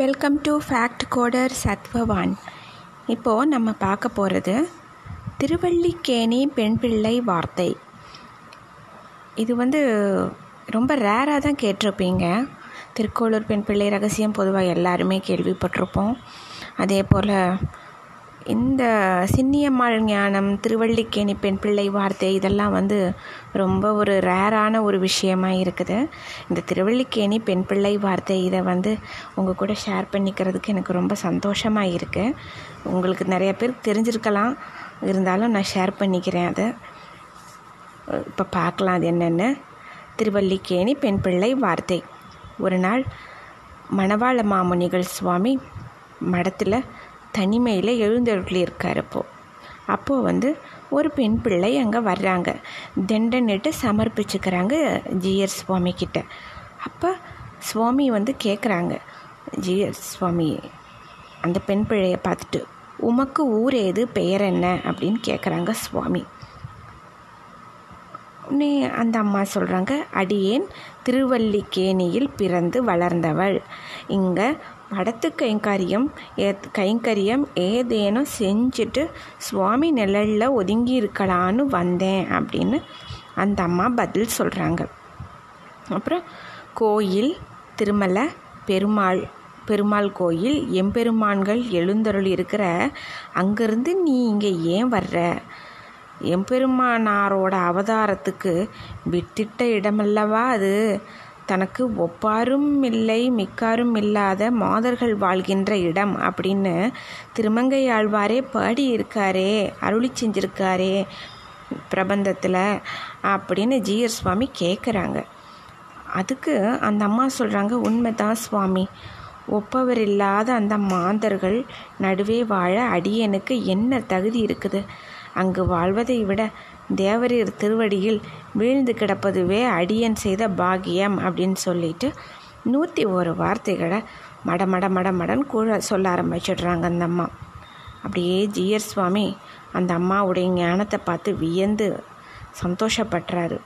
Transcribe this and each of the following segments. Welcome to fact coder சத்வவான். இப்போது நம்ம பார்க்க போகிறது திருவள்ளிக்கேணி பெண் பிள்ளை வார்த்தை. இது ரொம்ப ரேராக தான் கேட்டிருப்பீங்க. திருக்கோளூர் பெண் பிள்ளை ரகசியம் பொதுவாக எல்லாருமே கேள்விப்பட்டிருப்போம். அதே போல் இந்த சின்னியம்மாள் ஞானம், திருவள்ளிக்கேணி பெண் பிள்ளை வார்த்தை, இதெல்லாம் ரொம்ப ஒரு ரேரான ஒரு விஷயமாக இருக்குது. இந்த திருவள்ளிக்கேணி பெண் பிள்ளை வார்த்தை இதை உங்கள் கூட ஷேர் பண்ணிக்கிறதுக்கு எனக்கு ரொம்ப சந்தோஷமாக இருக்குது. உங்களுக்கு நிறைய பேருக்கு தெரிஞ்சிருக்கலாம், இருந்தாலும் நான் ஷேர் பண்ணிக்கிறேன். அது இப்போ பார்க்கலாம் அது என்னென்னு. திருவள்ளிக்கேணி பெண் பிள்ளை வார்த்தை. ஒரு நாள் மணவாள மாமுனிகள் சுவாமி மடத்தில் தனிமையில் எழுந்தருளியிருக்கார். அப்போது ஒரு பெண் பிள்ளை அங்கே வர்றாங்க. தண்டனிட்டு சமர்ப்பிச்சுக்கிறாங்க ஜிஎஸ் சுவாமி கிட்ட. அப்போ சுவாமி கேட்குறாங்க, ஜிஎஸ் சுவாமி அந்த பெண் பிள்ளையை பார்த்துட்டு, உமக்கு ஊர் ஏது, பெயர் என்ன அப்படின்னு கேட்குறாங்க சுவாமி. உடனே அந்த அம்மா சொல்கிறாங்க, அடியேன் திருவள்ளிக்கேணியில் பிறந்து வளர்ந்தவள். இங்கே வடத்து கைங்கரியம் ஏதேனும் செஞ்சுட்டு சுவாமி நிழலில் ஒதுங்கி இருக்கலான்னு வந்தேன் அப்படின்னு அந்த அம்மா பதில் சொல்கிறாங்க. அப்புறம் கோயில், திருமலை பெருமாள் கோயில், எம்பெருமான்கள் எழுந்தருள் இருக்கிற அங்கேருந்து நீ இங்கே ஏன் வர்ற? எம்பெருமானாரோட அவதாரத்துக்கு விட்டிட்ட இடமல்லவா அது? தனக்கு ஒப்பாரும் இல்லை மிக்காரும் இல்லாத மாதர்கள் வாழ்கின்ற இடம் அப்படின்னு திருமங்கையாழ்வாரே பாடியிருக்காரே, அருளி செஞ்சிருக்காரே பிரபந்தத்தில் அப்படின்னு ஜிஎஸ் சுவாமி கேட்குறாங்க. அதுக்கு அந்த அம்மா சொல்கிறாங்க, உண்மைதான் சுவாமி, ஒப்பவர் இல்லாத அந்த மாந்தர்கள் நடுவே வாழ அடியனுக்கு என்ன தகுதி இருக்குது? அங்கு வாழ்வதை விட தேவரீர் திருவடியில் வீழ்ந்து கிடப்பதுவே அடியன் செய்த பாக்கியம் அப்படின்னு சொல்லிட்டு 101 வார்த்தைகளை மடமடன்னு கூட சொல்ல ஆரம்பிச்சிடுறாங்க அந்த அம்மா. அப்படியே ஜிஎஸ் சுவாமி அந்த அம்மாவுடைய ஞானத்தை பார்த்து வியந்து சந்தோஷப்படுறாரு.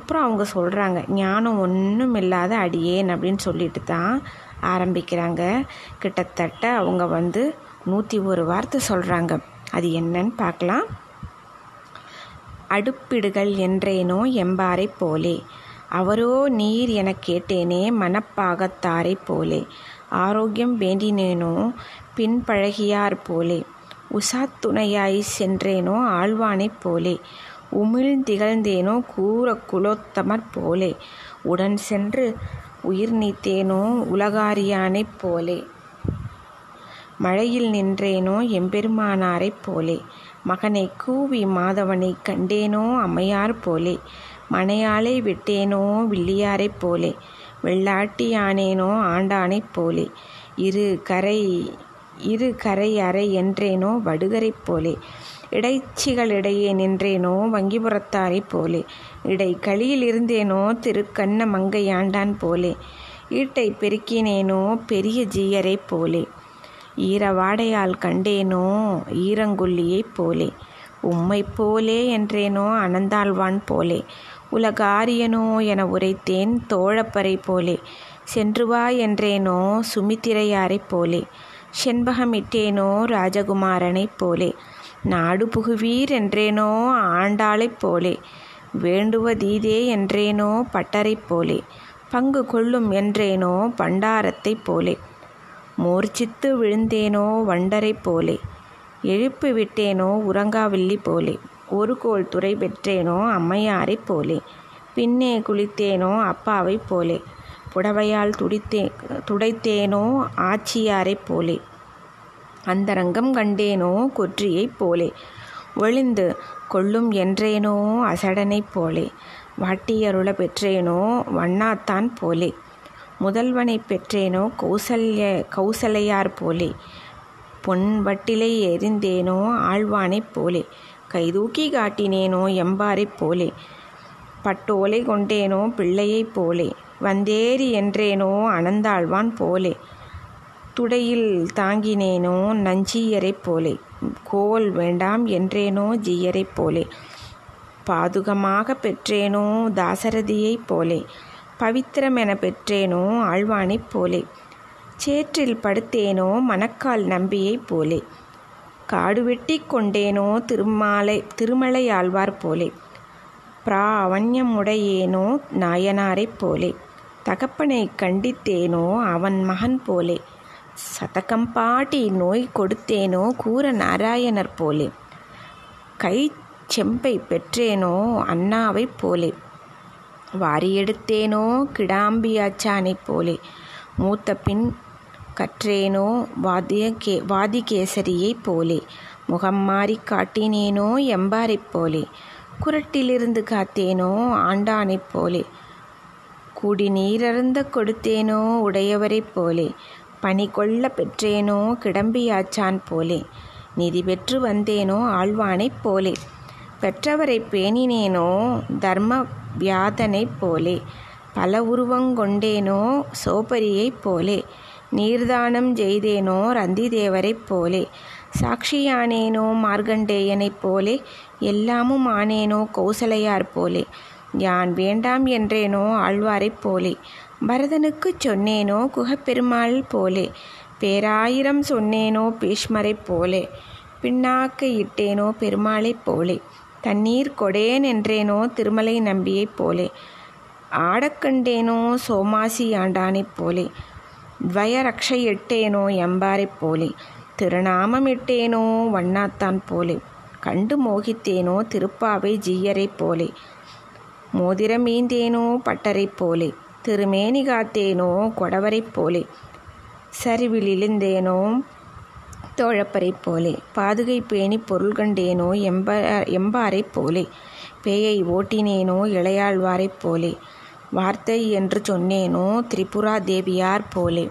அப்புறம் அவங்க சொல்கிறாங்க, ஞானம் ஒன்றும் இல்லாத அடியேன் அப்படின்னு சொல்லிட்டு தான் ஆரம்பிக்கிறாங்க. கிட்டத்தட்ட அவங்க 101 வார்த்தை சொல்கிறாங்க. அது என்னன்னு பார்க்கலாம். அடுப்பிடுகள் என்றேனோ எம்பாரை போலே, அவரோ நீர் எனக் கேட்டேனே மனப்பாகத்தாரை போலே, ஆரோக்கியம் வேண்டினேனோ பின்பழகியார் போலே, உசாத்துணையாய் சென்றேனோ ஆழ்வானைப் போலே, உமிழ்ந்திகழ்ந்தேனோ கூர குலோத்தமற் போலே, உடன் சென்று உயிர் நீத்தேனோ உலகாரியானைப் போலே, மழையில் நின்றேனோ எம்பெருமானாரைப் போலே, மகனை கூவி மாதவனை கண்டேனோ அம்மையார் போலே, மனையாளை விட்டேனோ வில்லியாரைப் போலே, வெள்ளாட்டி ஆனேனோ ஆண்டானைப் போலே, இரு கரை அறை என்றேனோ வடுகரைப் போலே, இடைச்சிகளிடையே நின்றேனோ வங்கிபுரத்தாரைப் போலே, இடை களியில் இருந்தேனோ திருக்கண்ண மங்கையாண்டான் போலே, ஈட்டை பெருக்கினேனோ பெரிய ஜீயரைப் போலே, ஈரவாடையால் கண்டேனோ ஈரங்குள்ளியைப் போலே, உம்மை போலே என்றேனோ அனந்தாழ்வான் போலே, உலகாரியனோ என உரைத்தேன் தோழப்பறை போலே, சென்றுவா என்றேனோ சுமித்திரையாரைப் போலே, செண்பகமிட்டேனோ ராஜகுமாரனைப் போலே, நாடு புகுவீர் என்றேனோ ஆண்டாளைப் போலே, வேண்டுவதீதே என்றேனோ பட்டரைப் போலே, பங்கு கொள்ளும் என்றேனோ பண்டாரத்தைப் போலே, மூர்ச்சித்து விழுந்தேனோ வண்டரை போலே, எழுப்பி விட்டேனோ உறங்காவில்லி போலே, ஒரு கோல் துறை பெற்றேனோ அம்மையாரை போலே, பின்னே குளித்தேனோ அப்பாவை போலே, புடவையால் துடைத்தேனோ ஆச்சியாரை போலே, அந்தரங்கம் கண்டேனோ கொற்றியை போலே, ஒளிந்து கொள்ளும் என்றேனோ அசடனை போலே, வாட்டியருள பெற்றேனோ வண்ணாத்தான் போலே, முதல்வனை பெற்றேனோ கௌசலையார் போலே, பொன் வட்டிலை எரிந்தேனோ ஆழ்வானைப் போலே, கைதூக்கி காட்டினேனோ எம்பாரைப் போலே, பட்டோலை கொண்டேனோ பிள்ளையைப் போலே, வந்தேறி என்றேனோ அனந்தாழ்வான் போலே, துடையில் தாங்கினேனோ நஞ்சீயரைப் போலே, கோல் வேண்டாம் என்றேனோ ஜீயரைப் போலே, பாதுகமாக பெற்றேனோ தாசரதியைப் போலே, பவித்திரம் என பெற்றேனோ ஆழ்வானைப் போலே, சேற்றில் படுத்தேனோ மணக்கால் நம்பியைப் போலே, காடு வெட்டி கொண்டேனோ திருமலை ஆழ்வார் போலே, பிராவண்யமுடையேனோ நாயனாரைப் போலே, தகப்பனை கண்டித்தேனோ அவன் மகன் போலே, சதகம் பாடி நோய் கொடுத்தேனோ கூர நாராயணர் போலே, கை செம்பை பெற்றேனோ அண்ணாவைப் போலே, வாரியெடுத்தேனோ கிடாம்பியாச்சானைப் போலே, மூத்த பின் கற்றேனோ வாதி கேசரியைப் போலே, முகம் மாறி காட்டினேனோ எம்பாரைப் போலே, குரட்டிலிருந்து காத்தேனோ ஆண்டானைப் போலே, கூடி நீரருந்த கொடுத்தேனோ உடையவரைப் போலே, பணி கொள்ள பெற்றேனோ கிடம்பியாச்சான் போலே, நிதி பெற்று வந்தேனோ ஆழ்வானைப் போலே, பெற்றவரை பேணினேனோ தர்ம வியாதனைப் போலே, பல உருவங்கொண்டேனோ சோபரியைப் போலே, நீர்தானம் செய்தேனோ ரந்திதேவரைப் போலே, சாட்சியானேனோ மார்கண்டேயனைப் போலே, எல்லாமும் ஆனேனோ கௌசலையார் போலே, யான் வேண்டாம் என்றேனோ ஆழ்வாரைப் போலே, பரதனுக்கு சொன்னேனோ குகப்பெருமாள் போலே, பேராயிரம் சொன்னேனோ பீஷ்மரைப் போலே, பின்னாக்க இட்டேனோ பெருமாளைப் போலே, தண்ணீர் கொடேன் என்றேனோ திருமலை நம்பியைப் போலே, ஆடக்கண்டேனோ சோமாசி ஆண்டானைப் போலே, துவயரக்ஷை இட்டேனோ எம்பாரைப் போலே, திருநாமம் இட்டேனோ வண்ணாத்தான் போலே, கண்டு மோகித்தேனோ திருப்பாவை ஜீயரைப் போலே, மோதிரம் ஈந்தேனோ பட்டரைப் போலே, திருமேனி காத்தேனோ கொடவரைப் போலே, சரிவில் இழுந்தேனோ தோழப்பரைப் போலே, பாதுகை பேணி பொருள் கண்டேனோ எம்பாரைப் போலே, பேயை ஓட்டினேனோ இளையாழ்வாரைப் போலே, வார்த்தை என்று சொன்னேனோ திரிபுரா தேவியார் போலே,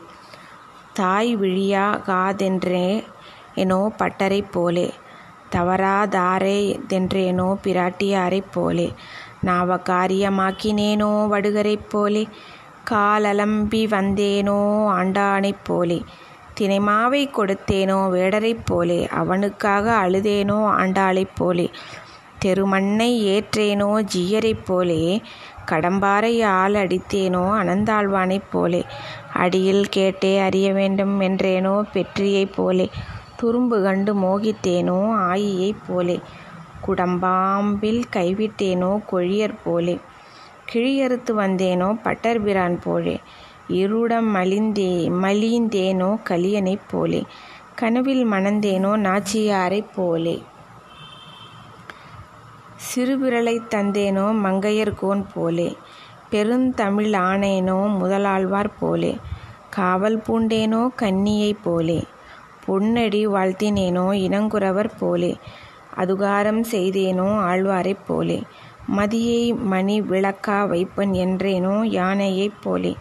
தாய் விழியா காதென்றே எனோ பட்டரைப் போலே, தவறாதாரே தென்றேனோ பிராட்டியாரைப் போலே, நாவ காரியமாக்கினேனோ வடுகரைப் போலே, காலலம்பி வந்தேனோ ஆண்டானைப் போலே, தினைமாவை கொடுத்தேனோ வேடரைப் போலே, அவனுக்காக அழுதேனோ ஆண்டாளைப் போலே, தெருமண்ணை ஏற்றேனோ ஜீயரைப் போலே, கடம்பாறை ஆள் அடித்தேனோ அனந்தாழ்வானைப் போலே, அடியில் கேட்டே அறிய வேண்டும் என்றேனோ பெற்றியைப் போலே, துரும்பு கண்டு மோகித்தேனோ ஆயியைப் போலே, குடம்பாம்பில் கைவிட்டேனோ கொழியர் போலே, கிழியறுத்து வந்தேனோ பட்டர்பிரான் போலே, இருடம் மலிந்தேனோ கலியனைப் போலே, கனவில் மணந்தேனோ நாச்சியாரைப் போலே, சிறுவிரலை தந்தேனோ மங்கையர்கோன் போலே, பெருந்தமிழ் ஆனேனோ முதலாழ்வார் போலே, காவல் பூண்டேனோ கன்னியைப் போலே, பொன்னடி வாழ்த்தினேனோ இனங்குறவர் போலே, அதுகாரம் செய்தேனோ ஆழ்வாரைப் போலே, மதியை மணி விளக்கா வைப்பன் என்றேனோ யானையைப் போலே,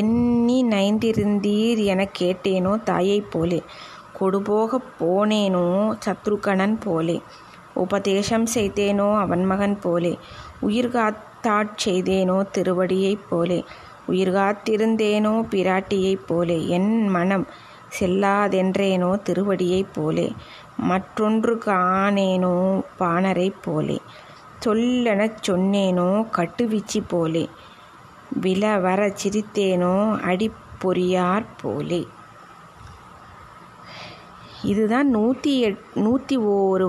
எண்ணி நைந்திருந்தீர் என கேட்டேனோ தாயைப் போலே, கொடுபோகப் போனேனோ சத்ருகணன் போலே, உபதேசம் செய்தேனோ அவன் மகன் போலே, உயிர்காத்தாட் செய்தேனோ திருவடியைப் போலே, உயிர்காத்திருந்தேனோ பிராட்டியைப் போலே, என் மனம் செல்லாதென்றேனோ திருவடியைப் போலே, மற்றொன்று காணேனோ பாணரைப் போலே, சொல்லெனச் சொன்னேனோ கட்டுவீச்சி போலே, விலவர சிரித்தேனோ அடிப்பொறியார் போலே. இதுதான் 101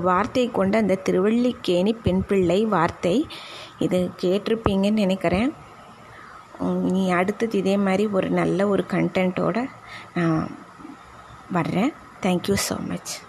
வார்த்தை கொண்ட அந்த திருவள்ளிக்கேணி பெண் பிள்ளை வார்த்தை. இது கேட்டிருப்பீங்கன்னு நினைக்கிறேன். நீ அடுத்தது இதே மாதிரி ஒரு நல்ல ஒரு கண்டென்ட்டோடு நான் வர்றேன். Thank you so much.